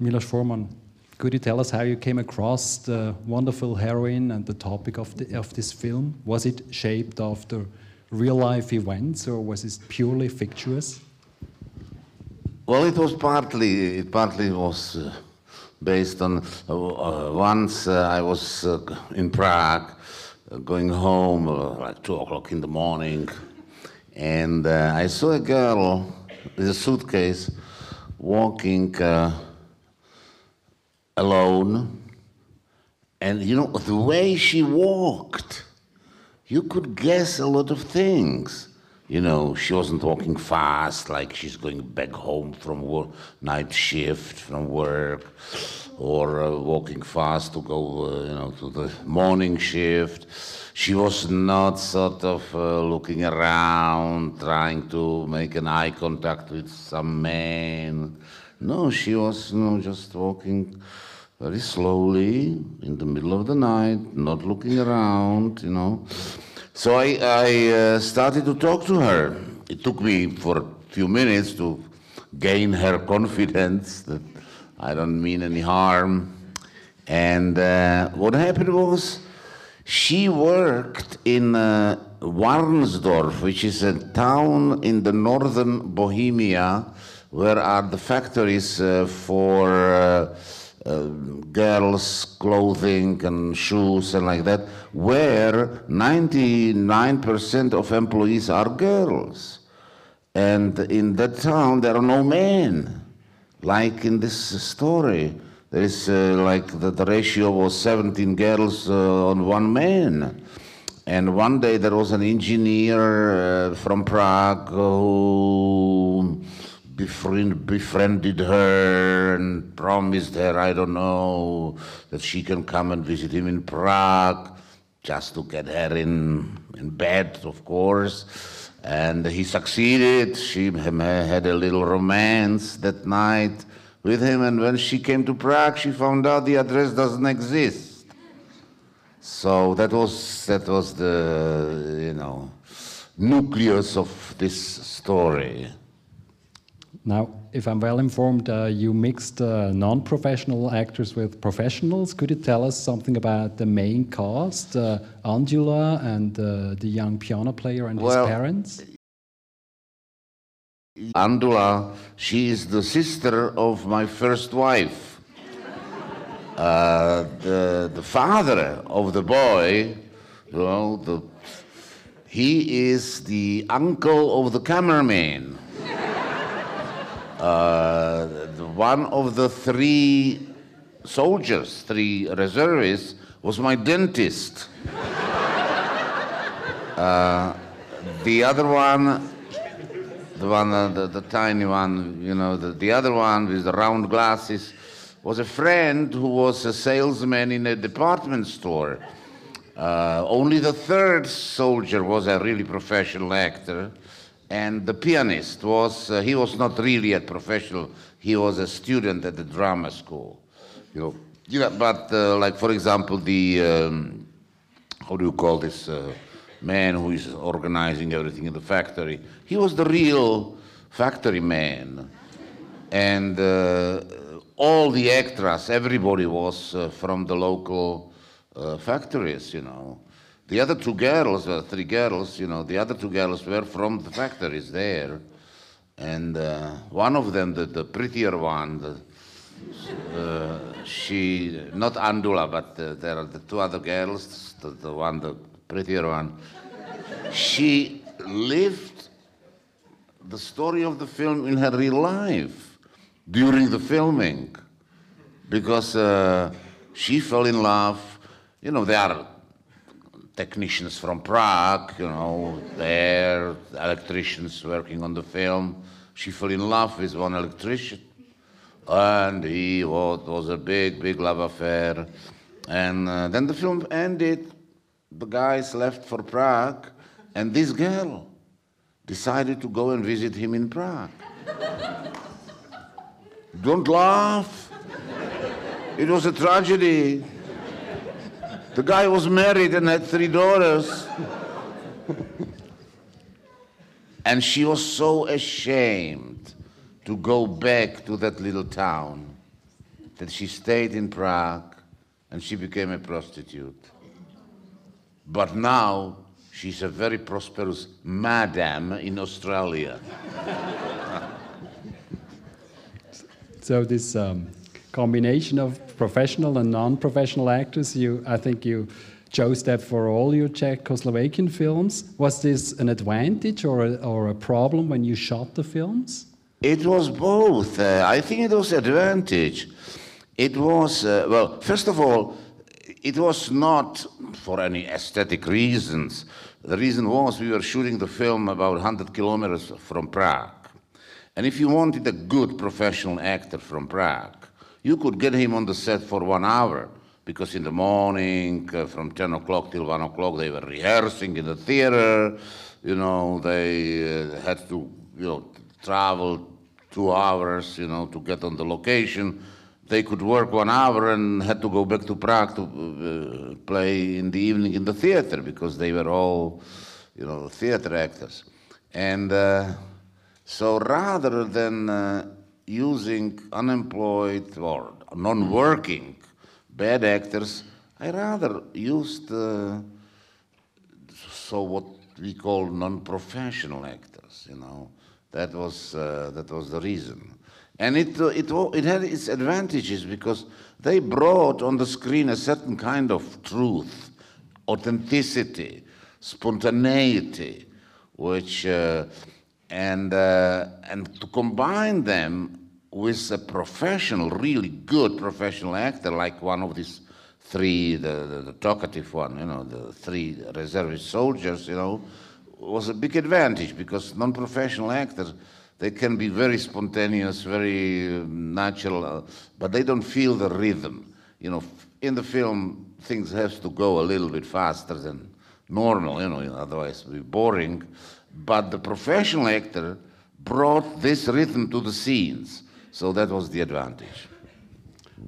Milos Forman, could you tell us how you came across the wonderful heroine and the topic of this film? Was it shaped after real-life events, or was it purely fictitious? Well, it was partly. It partly was based on once I was in Prague, going home like 2 o'clock in the morning, and I saw a girl with a suitcase walking. Alone, and you know, the way she walked, you could guess a lot of things. You know, she wasn't walking fast, like she's going back home from work, night shift from work, or walking fast to go, you know, to the morning shift. She was not sort of looking around, trying to make an eye contact with some man. No, she was, you know, just walking very slowly in the middle of the night, not looking around, you know. So I started to talk to her. It took me for a few minutes to gain her confidence that I don't mean any harm. And what happened was she worked in Warnsdorf, which is a town in the northern Bohemia, where are the factories for girls' clothing and shoes and like that, where 99% of employees are girls. And in that town, there are no men. Like in this story, there is like the ratio was 17 girls on one man. And one day there was an engineer from Prague who befriended her and promised her, I don't know, that she can come and visit him in Prague, just to get her in bed, of course. And he succeeded. She had a little romance that night with him, and when she came to Prague, she found out the address doesn't exist. So that was the, you know, nucleus of this story. Now, if I'm well informed, you mixed non-professional actors with professionals. Could you tell us something about the main cast, Andula and the young piano player and his parents? Andula, she is the sister of my first wife. The father of the boy, you know, he is the uncle of the cameraman. One of the 3 soldiers, 3 reservists, was my dentist. The other one, the tiny one, you know, the other one with the round glasses, was a friend who was a salesman in a department store. Only the 3rd soldier was a really professional actor. And the pianist was, he was not really a professional, he was a student at the drama school. You know but like, for example, the, how do you call this man who is organizing everything in the factory? He was the real factory man. And all the extras, everybody was from the local factories, you know. The other 2 girls, 3 girls, you know, the other 2 girls were from the factories there. And one of them, the prettier one, she, not Andula, but there are the 2 other girls, the prettier one. She lived the story of the film in her real life during the filming, because she fell in love. You know, they are technicians from Prague, you know, there, electricians working on the film. She fell in love with one electrician, and he was a big, big love affair. And then the film ended, the guys left for Prague, and this girl decided to go and visit him in Prague. Don't laugh. It was a tragedy. The guy was married and had 3 daughters. And she was so ashamed to go back to that little town. that she stayed in Prague and she became a prostitute. But now she's a very prosperous madam in Australia. So this combination of professional and non-professional actors, I think you chose that for all your Czechoslovakian films. Was this an advantage or a problem when you shot the films? It was both. I think it was an advantage. It was, well, first of all, it was not for any aesthetic reasons. The reason was we were shooting the film about 100 kilometers from Prague. And if you wanted a good professional actor from Prague, you could get him on the set for 1 hour, because in the morning, from 10 o'clock till 1 o'clock, they were rehearsing in the theater. You know, they had to, you know, travel 2 hours, you know, to get on the location. They could work 1 hour and had to go back to Prague to play in the evening in the theater, because they were all, you know, theater actors. And so rather than using unemployed or non-working bad actors, I rather used so what we call non-professional actors. You know, that was the reason, and it had its advantages because they brought on the screen a certain kind of truth, authenticity, spontaneity, which and to combine them with a professional, really good professional actor, like one of these three, the talkative one, you know, the three reservist soldiers, you know, was a big advantage, because non-professional actors, they can be very spontaneous, very natural, but they don't feel the rhythm. You know, in the film, things have to go a little bit faster than normal, you know, otherwise it would be boring. But the professional actor brought this rhythm to the scenes. So that was the advantage.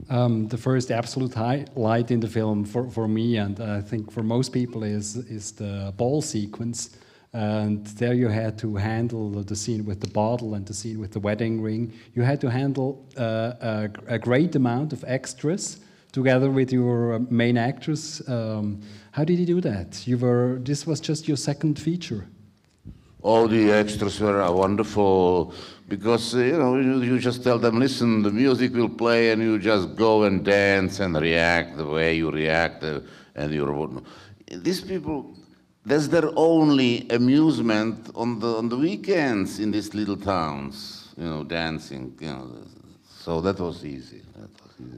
The first absolute highlight in the film for me, and I think for most people, is the ball sequence. And there you had to handle the scene with the bottle and the scene with the wedding ring. You had to handle a great amount of extras together with your main actress. How did you do that? This was just your second feature. All the extras were wonderful, because, you know, you just tell them, listen, the music will play, and you just go and dance and react the way you react. And these people, that's their only amusement on the weekends in these little towns, you know, dancing. You know, so that was easy.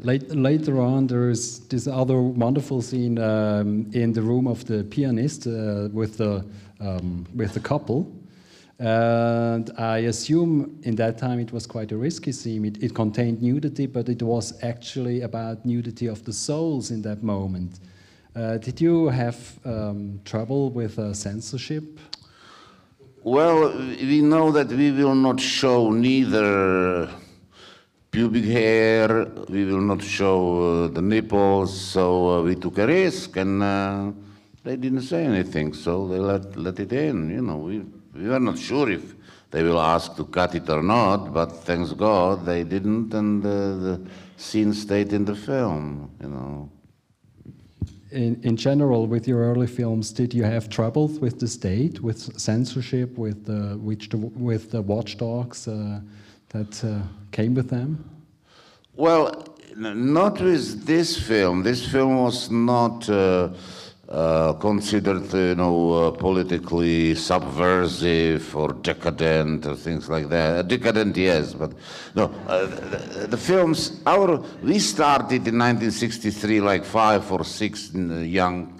Later on, there is this other wonderful scene in the room of the pianist with the couple, and I assume in that time it was quite a risky scene. It contained nudity, but it was actually about nudity of the souls in that moment. Did you have trouble with censorship? Well, we know that we will not show neither pubic hair, we will not show the nipples, so we took a risk, and they didn't say anything, so they let it in. You know, we were not sure if they will ask to cut it or not, but thanks God they didn't, and the scene stayed in the film, you know. In general, with your early films, did you have troubles with the state, with censorship, with the watchdogs that came with them? Well, not with this film. This film was not considered, you know, politically subversive or decadent or things like that. Decadent, yes, but no. The films, we started in 1963, like 5 or 6 young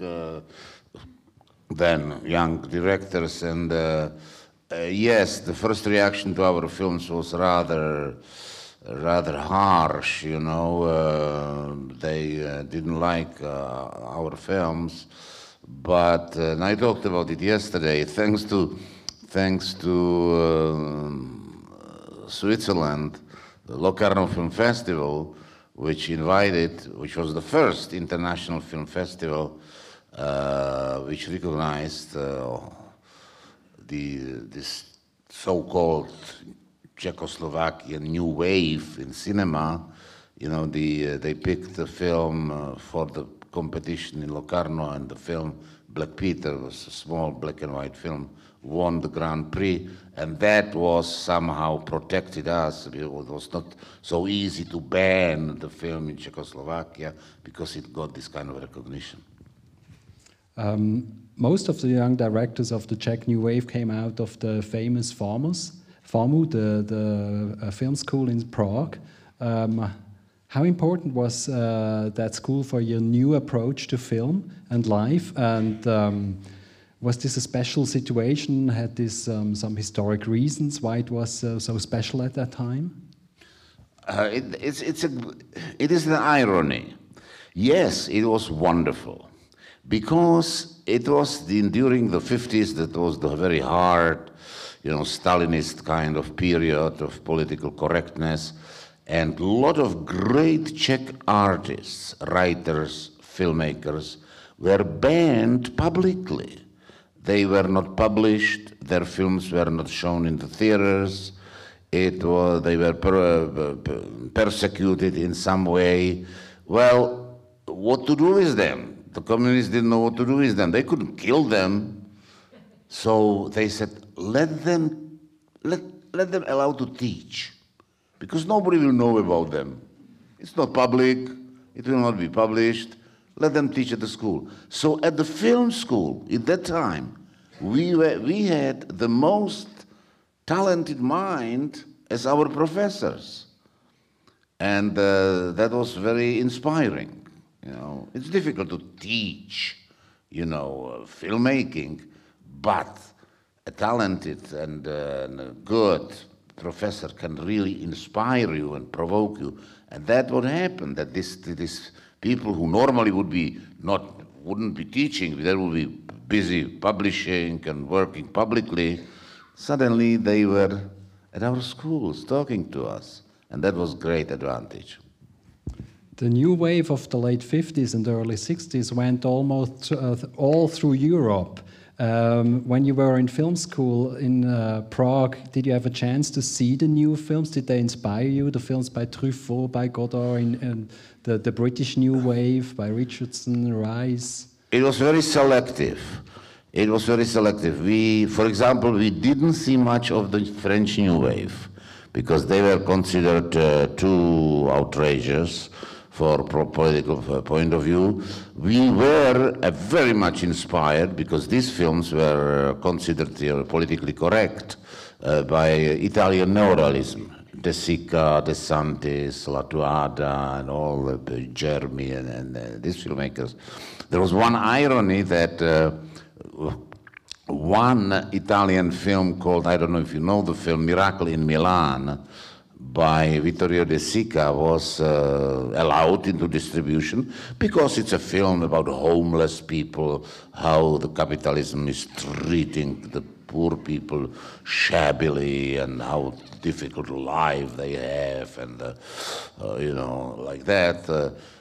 directors, and yes, the first reaction to our films was rather harsh, you know. They didn't like our films, but and I talked about it yesterday. Thanks to Switzerland, the Locarno Film Festival, which was the first international film festival which recognized this so-called Czechoslovakian new wave in cinema, you know, they picked the film for the competition in Locarno, and the film Black Peter, was a small black and white film, won the Grand Prix, and that was somehow protected us. It was not so easy to ban the film in Czechoslovakia because it got this kind of recognition. Most of the young directors of the Czech New Wave came out of the famous FAMU, the film school in Prague. How important was that school for your new approach to film and life? And was this a special situation? Had this some historic reasons why it was so special at that time? It is an irony. Yes, it was wonderful, because it was during the 50s that was the very hard, you know, Stalinist kind of period of political correctness. And a lot of great Czech artists, writers, filmmakers were banned publicly. They were not published, their films were not shown in the theaters, they were persecuted in some way. Well, what to do with them? The communists didn't know what to do with them. They couldn't kill them. So they said, let them allow to teach, because nobody will know about them. It's not public, it will not be published. Let them teach at the school. So at the film school, at that time, we had the most talented mind as our professors. And that was very inspiring. You know, it's difficult to teach, you know, filmmaking, but a talented and a good professor can really inspire you and provoke you, and that what happened. That these people who normally wouldn't be teaching, they would be busy publishing and working publicly. Suddenly they were at our schools talking to us, and that was great advantage. The new wave of the late 50s and early 60s went almost all through Europe. When you were in film school in Prague, did you have a chance to see the new films? Did they inspire you? The films by Truffaut, by Godard, and the British New Wave, by Richardson, Rice? It was very selective. It was very selective. For example, we didn't see much of the French New Wave, because they were considered too outrageous for political point of view. We were very much inspired, because these films were considered politically correct by Italian neorealism. De Sica, De Santis, Latuada, and all the Bergami and these filmmakers. There was one irony that one Italian film called, I don't know if you know the film, Miracle in Milan, by Vittorio De Sica was allowed into distribution, because it's a film about homeless people, how the capitalism is treating the poor people shabbily, and how difficult life they have, and you know, like that.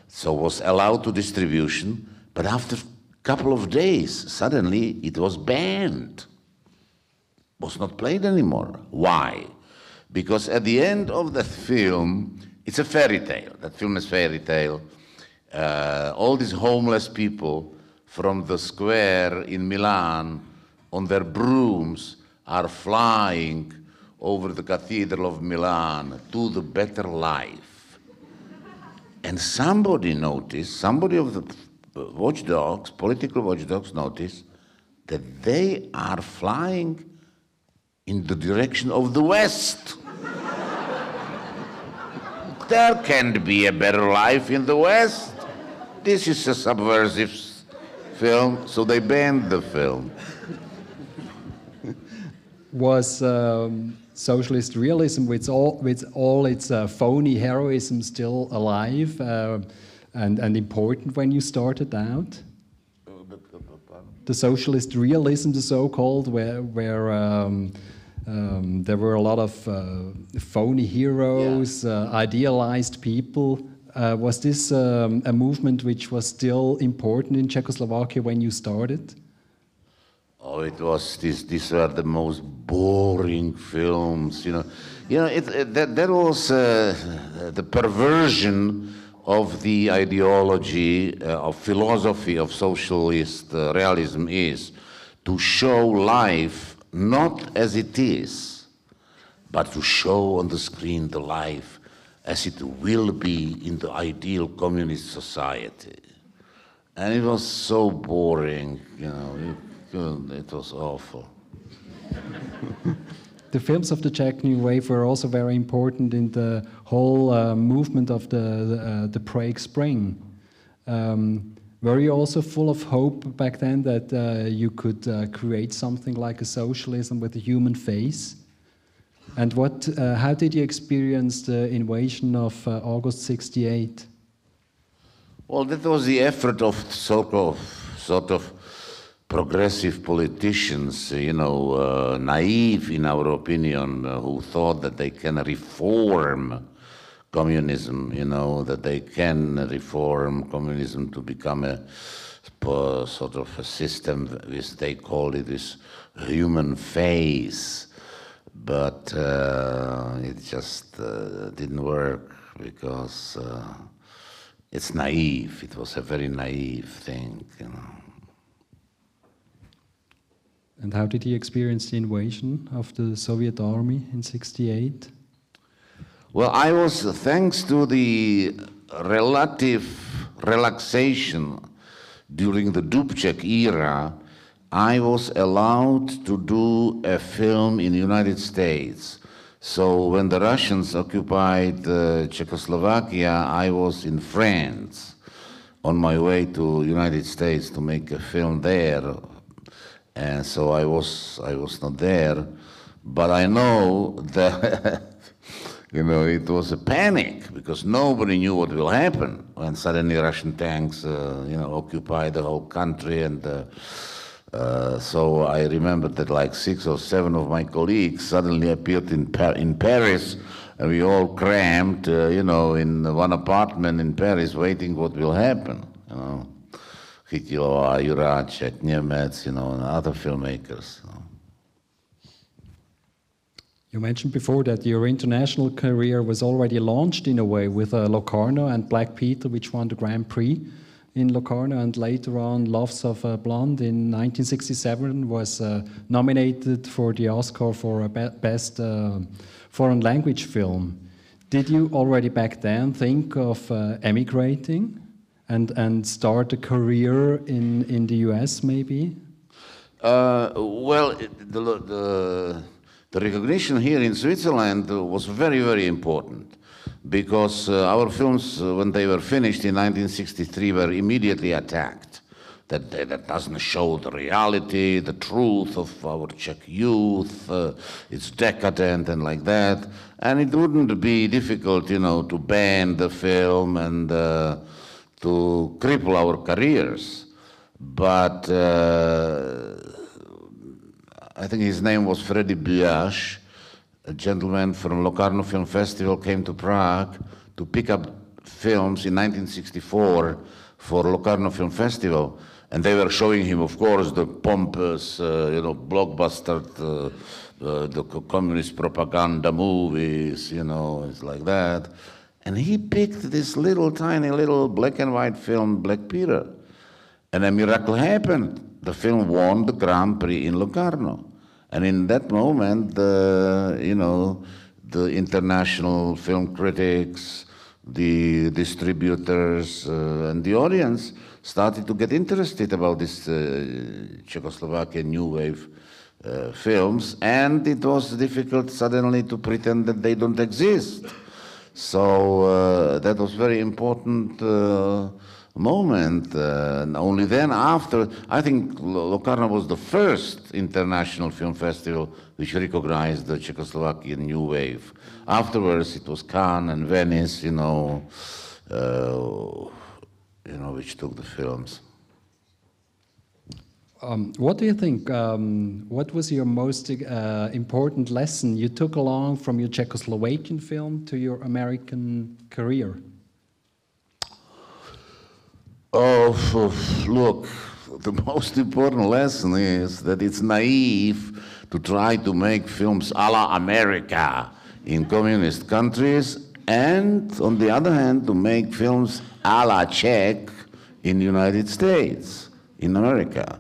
So was allowed to distribution, but after a couple of days, suddenly it was banned. Was not played anymore. Why? Because at the end of that film, it's a fairy tale. That film is fairy tale. All these homeless people from the square in Milan on their brooms are flying over the Cathedral of Milan to the better life. And somebody noticed, somebody of the watchdogs, political watchdogs noticed that they are flying in the direction of the West. There can't be a better life in the West. This is a subversive film, so they banned the film. Was socialist realism, with all its phony heroism, still alive and important when you started out? The socialist realism, the so-called, where there were a lot of phony heroes, yeah, idealized people. Was this a movement which was still important in Czechoslovakia when you started? Oh, it was this. These were the most boring films, you know. You know, that was the perversion of the ideology of philosophy of socialist realism is to show life not as it is, but to show on the screen the life as it will be in the ideal communist society. And it was so boring, you know. It was awful. The films of the Czech New Wave were also very important in the whole movement of the Prague Spring. Were you also full of hope back then that you could create something like a socialism with a human face? And how did you experience the invasion of August 68? Well, that was the effort of sort of progressive politicians, you know, naive in our opinion, who thought that they can reform communism, you know, that they can reform communism to become a sort of a system, which they call it this human face. But it just didn't work because it's naive. It was a very naive thing, you know. And how did he experience the invasion of the Soviet army in '68? Well, I was, thanks to the relative relaxation during the Dubček era, I was allowed to do a film in the United States. So when the Russians occupied Czechoslovakia, I was in France on my way to the United States to make a film there. And so I was not there, but I know that, you know, it was a panic because nobody knew what will happen when suddenly Russian tanks, you know, occupy the whole country. And so I remember that like 6 or 7 of my colleagues suddenly appeared in Paris, and we all crammed, you know, in one apartment in Paris waiting what will happen, you know. Hikilova, Juracek, Nemets, you know, and other filmmakers. You know. You mentioned before that your international career was already launched in a way with Locarno and Black Peter, which won the Grand Prix in Locarno, and later on Loves of a Blonde in 1967 was nominated for the Oscar for Best Foreign Language Film. Did you already back then think of emigrating? And start a career in the US, maybe? Well, the recognition here in Switzerland was very, very important because our films, when they were finished in 1963, were immediately attacked. That doesn't show the reality, the truth of our Czech youth, it's decadent and like that. And it wouldn't be difficult, you know, to ban the film and to cripple our careers, but I think his name was Freddy Biasch, a gentleman from Locarno Film Festival, came to Prague to pick up films in 1964 for Locarno Film Festival, and they were showing him, of course, the pompous, you know, blockbuster, the communist propaganda movies, you know, it's like that. And he picked this little, tiny, little black and white film, Black Peter. And a miracle happened. The film won the Grand Prix in Locarno. And in that moment, you know, the international film critics, the distributors, and the audience started to get interested about this Czechoslovakian new wave films. And it was difficult suddenly to pretend that they don't exist. So that was very important moment. And only then after, I think Locarno was the first international film festival which recognized the Czechoslovakian new wave. Afterwards, it was Cannes and Venice, you know, which took the films. What do you think, what was your most important lesson you took along from your Czechoslovakian film to your American career? Oh, look, the most important lesson is that it's naive to try to make films a la America in communist countries, and on the other hand, to make films a la Czech in the United States, in America.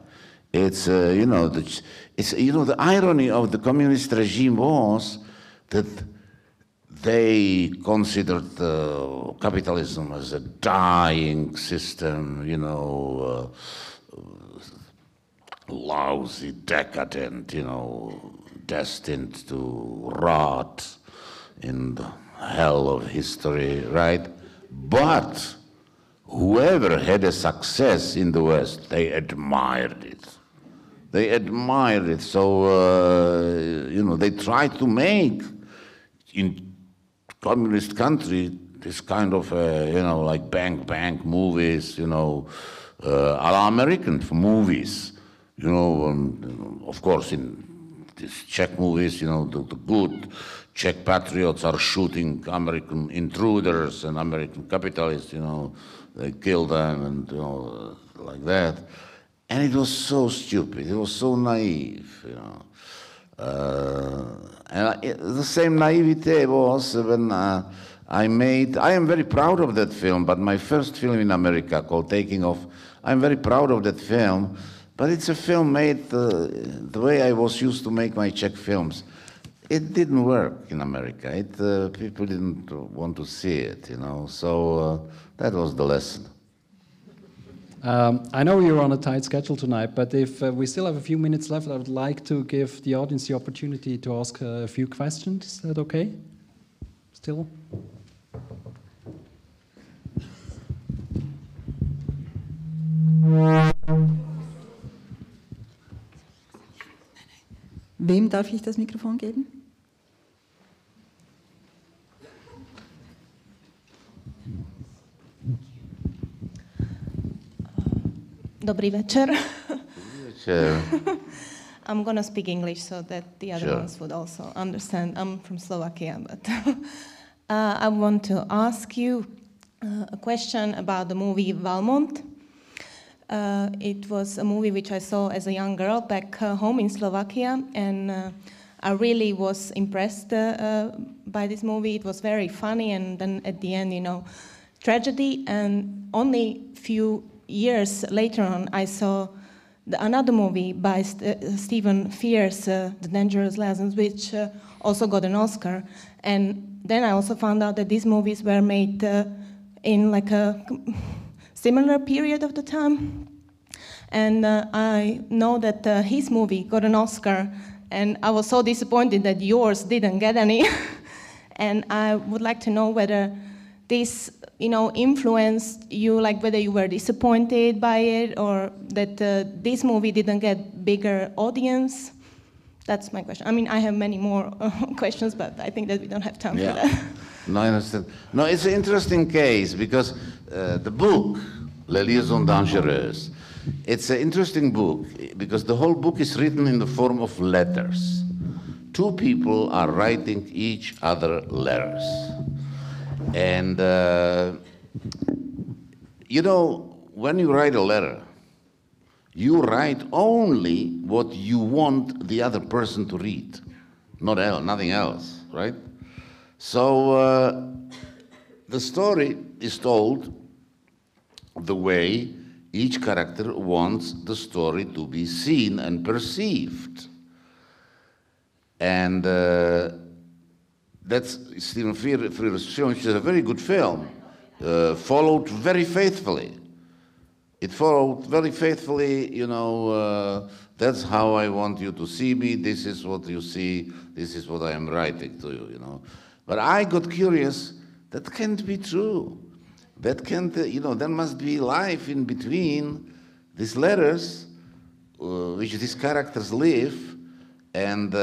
It's, the irony of the communist regime was that they considered capitalism as a dying system, lousy, decadent, destined to rot in the hell of history, right? But whoever had a success in the West, they admired it. So, they tried to make in communist country this kind of, like bank movies, a la American movies. Of course, in these Czech movies, the good Czech patriots are shooting American intruders and American capitalists, they kill them and, like that. And it was so stupid, it was so naive, the same naivete was when I am very proud of that film, but my first film in America called Taking Off, I'm very proud of that film, but it's a film made the way I was used to make my Czech films. It didn't work in America, people didn't want to see it, so that was the lesson. I know you're on a tight schedule tonight, but if we still have a few minutes left, I would like to give the audience the opportunity to ask a few questions. Is that okay? Still? Wem darf ich das Mikrofon geben? Dobrý večer. I'm gonna speak English so that the other ones would also understand. I'm from Slovakia, but I want to ask you a question about the movie Valmont. It was a movie which I saw as a young girl back home in Slovakia, and I really was impressed by this movie. It was very funny, and then at the end, tragedy, and only few years later on, I saw another movie by Stephen Frears, The Dangerous Liaisons, which also got an Oscar. And then I also found out that these movies were made in like a similar period of the time. And I know that his movie got an Oscar, and I was so disappointed that yours didn't get any. And I would like to know whether this influenced you, like whether you were disappointed by it or that this movie didn't get bigger audience. That's my question. I mean, I have many more questions, but I think that we don't have time for that. No, I understand. No, it's an interesting case because the book, Les Liaisons Dangereuses, it's an interesting book because the whole book is written in the form of letters. Two people are writing each other letters. And, when you write a letter, you write only what you want the other person to read, nothing else, right? So the story is told the way each character wants the story to be seen and perceived. And that's Stephen Frears' film, which is a very good film, followed very faithfully. It followed very faithfully, that's how I want you to see me, this is what you see, this is what I am writing to you, But I got curious, that can't be true. That can't, there must be life in between these letters, which these characters live, and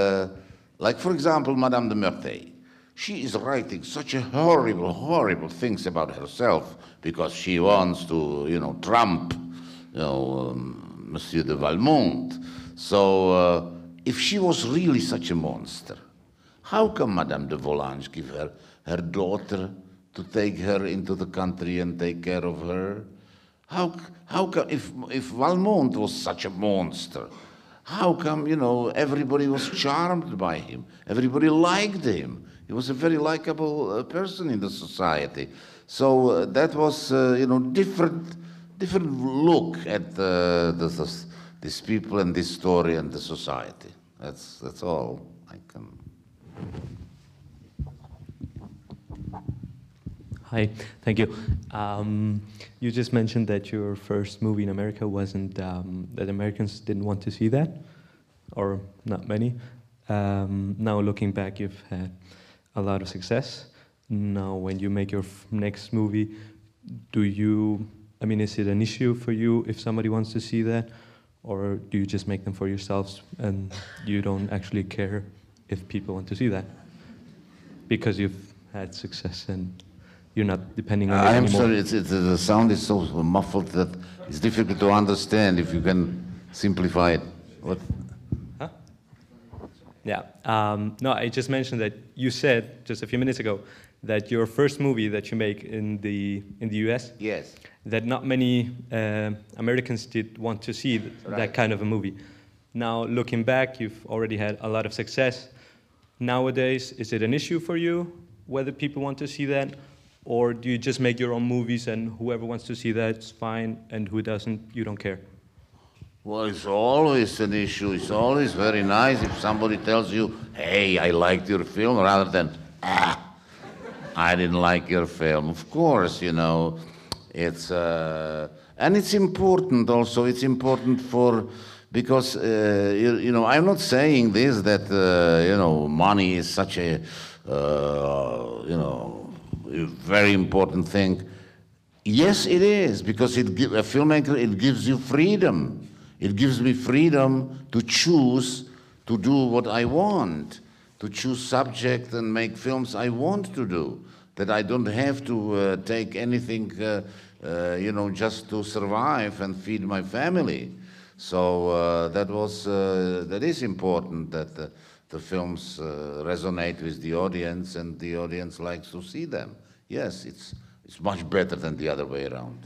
like, for example, Madame de Merteuil. She is writing such a horrible, horrible things about herself because she wants to, trump, Monsieur de Valmont. So if she was really such a monster, how come Madame de Volanges give her daughter to take her into the country and take care of her? If Valmont was such a monster, how come, you know, everybody was charmed by him? Everybody liked him. He was a very likable person in the society. So that was, you know, different look at these people and this story and the society. That's all I can. Hi, thank you. You just mentioned that your first movie in America wasn't, that Americans didn't want to see that, or not many. Now looking back, you've had a lot of success. Now when you make your next movie, do you, I mean, is it an issue for you if somebody wants to see that, or do you just make them for yourselves and you don't actually care if people want to see that? Because you've had success and you're not depending on it I'm anymore. Sorry, the sound is so muffled that it's difficult to understand. If you can simplify it. What? Huh? Yeah. No, I just mentioned that you said just a few minutes ago that your first movie that you make in the US, yes, that not many Americans did want to see that kind of a movie. Now, looking back, you've already had a lot of success. Nowadays, is it an issue for you whether people want to see that? Or do you just make your own movies and whoever wants to see that's fine, and who doesn't, you don't care? Well, it's always an issue. It's always very nice if somebody tells you, hey, I liked your film, rather than, ah, I didn't like your film. Of course, you know, it's, and it's important also, it's important for, because, you know, I'm not saying this, that, you know, money is such a, you know, a very important thing. Yes, it is, because a filmmaker, it gives you freedom. It gives me freedom to choose to do what I want, to choose subject and make films I want to do, that I don't have to take anything, you know, just to survive and feed my family. So that is important, that the films resonate with the audience, and the audience likes to see them. Yes, it's much better than the other way around.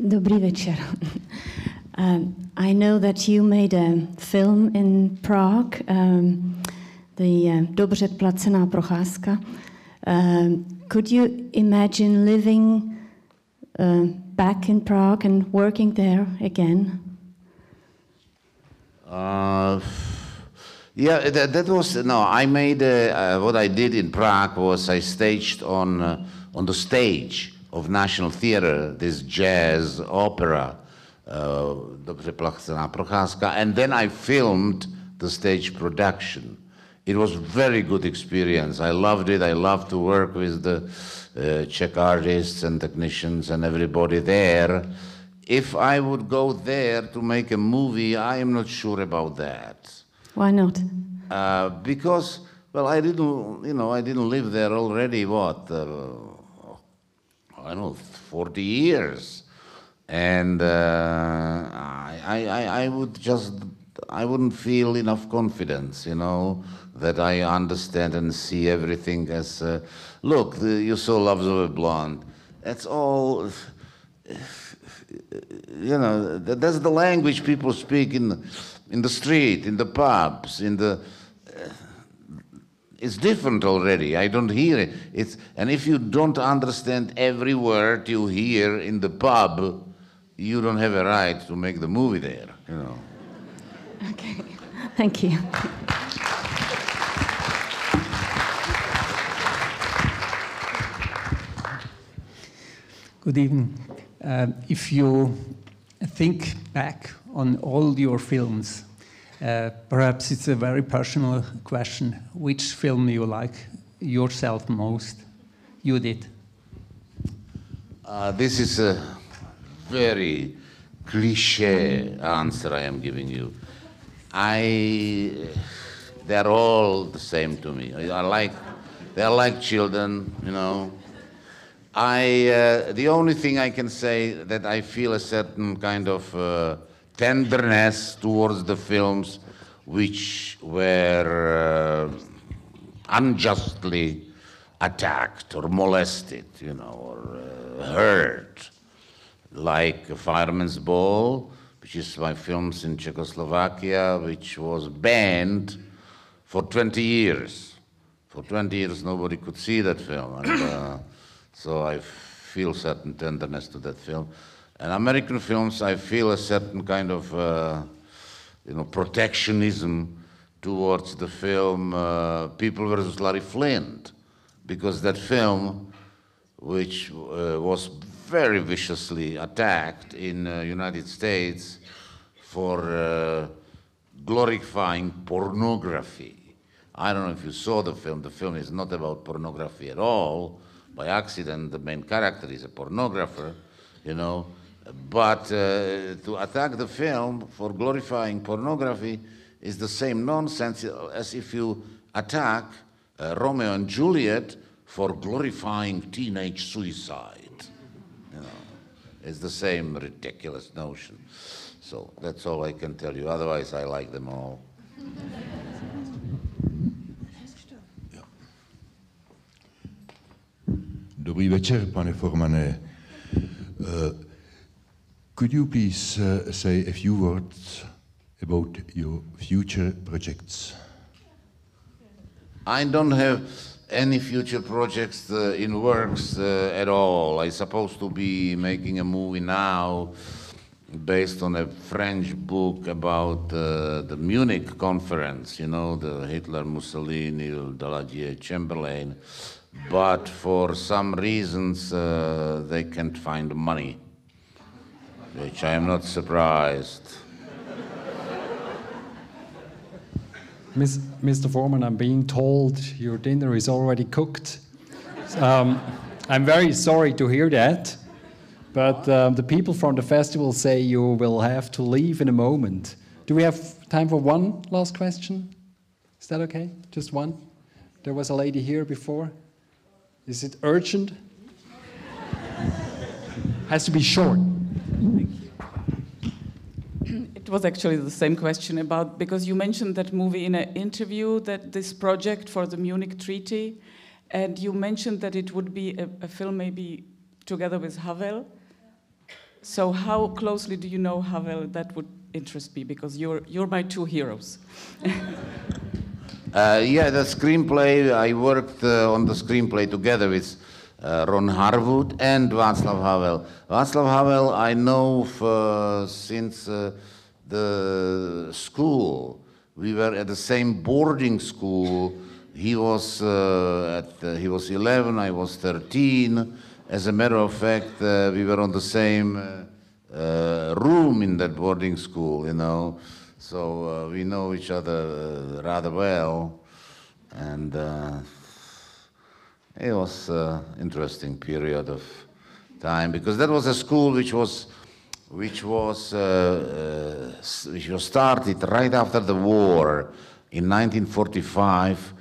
Dobrý večer. I know that you made a film in Prague, the Dobře placená procházka. Could you imagine living back in Prague and working there again? Yeah, that was, no, I made, what I did in Prague was I staged on the stage of National Theater this jazz opera, Dobře placená procházka, and then I filmed the stage production. It was a very good experience. I loved it. I loved to work with the Czech artists and technicians and everybody there. If I would go there to make a movie, I am not sure about that. Why not? Because, well, I didn't, you know, I didn't live there already, what, I don't know, 40 years. And I would just, I wouldn't feel enough confidence, you know, that I understand and see everything as, look, you saw Loves of a Blonde. That's all, you know, that's the language people speak in the street, in the pubs, in the, it's different already. I don't hear it. It's, and if you don't understand every word you hear in the pub, you don't have a right to make the movie there, you know. Okay, thank you. Good evening. If you think back on all your films, perhaps it's a very personal question, which film you like yourself most? You did. This is a very cliché answer I am giving you. They're all the same to me. They're like children, you know. The only thing I can say that I feel a certain kind of tenderness towards the films which were unjustly attacked or molested, you know, or hurt, like Fireman's Ball, which is my films in Czechoslovakia, which was banned for 20 years. For 20 years nobody could see that film, and so I feel certain tenderness to that film. And American films, I feel a certain kind of, you know, protectionism towards the film People versus Larry Flint, because that film, which was very viciously attacked in the United States for glorifying pornography. I don't know if you saw the film is not about pornography at all. By accident, the main character is a pornographer, you know, but to attack the film for glorifying pornography is the same nonsense as if you attack Romeo and Juliet for glorifying teenage suicide. You know, it's the same ridiculous notion. So that's all I can tell you. Otherwise, I like them all. Dobrý večer, pane Formane. Could you please say a few words about your future projects? I don't have any future projects in works at all. I'm supposed to be making a movie now based on a French book about the Munich conference, you know, the Hitler, Mussolini, Daladier, Chamberlain. But for some reasons they can't find money, which I am not surprised. Mr. Forman, I'm being told your dinner is already cooked. I'm very sorry to hear that, but the people from the festival say you will have to leave in a moment. Do we have time for one last question? Is that okay? Just one? There was a lady here before. Is it urgent? Has to be short. Thank you. It was actually the same question about, because you mentioned that movie in an interview, that this project for the Munich Treaty, and you mentioned that it would be a film maybe together with Havel. So how closely do you know Havel? That would interest me, because you're my two heroes. Yeah, the screenplay, I worked on the screenplay together with Ron Harwood and Václav Havel. Václav Havel I know since the school. We were at the same boarding school. He was 11, I was 13. As a matter of fact, we were on the same room in that boarding school, you know. So we know each other rather well, and it was an interesting period of time, because that was a school which was started right after the war in 1945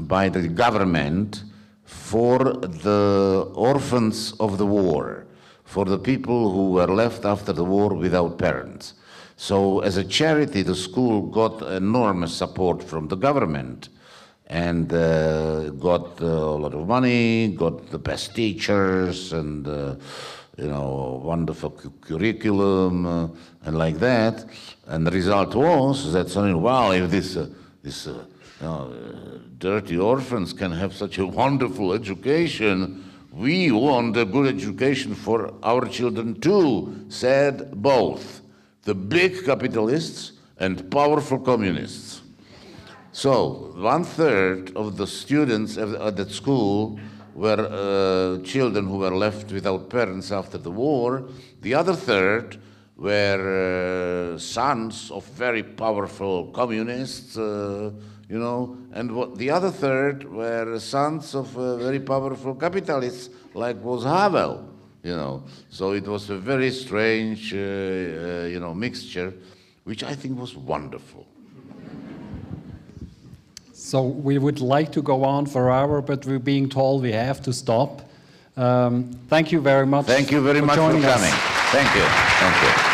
by the government for the orphans of the war, for the people who were left after the war without parents. So as a charity, the school got enormous support from the government and got a lot of money, got the best teachers and, you know, wonderful curriculum and like that. And the result was that suddenly, wow, if this you know, dirty orphans can have such a wonderful education, we want a good education for our children too, said both. The big capitalists and powerful communists. So 1/3 of the students at that school were children who were left without parents after the war. The other 1/3 were sons of very powerful communists, you know, and the other 1/3 were sons of very powerful capitalists, like was Havel. You know, so it was a very strange, you know, mixture, which I think was wonderful. So we would like to go on for an hour, but we're being told we have to stop. Thank you very much. Thank you very much for coming. Thank you. Thank you.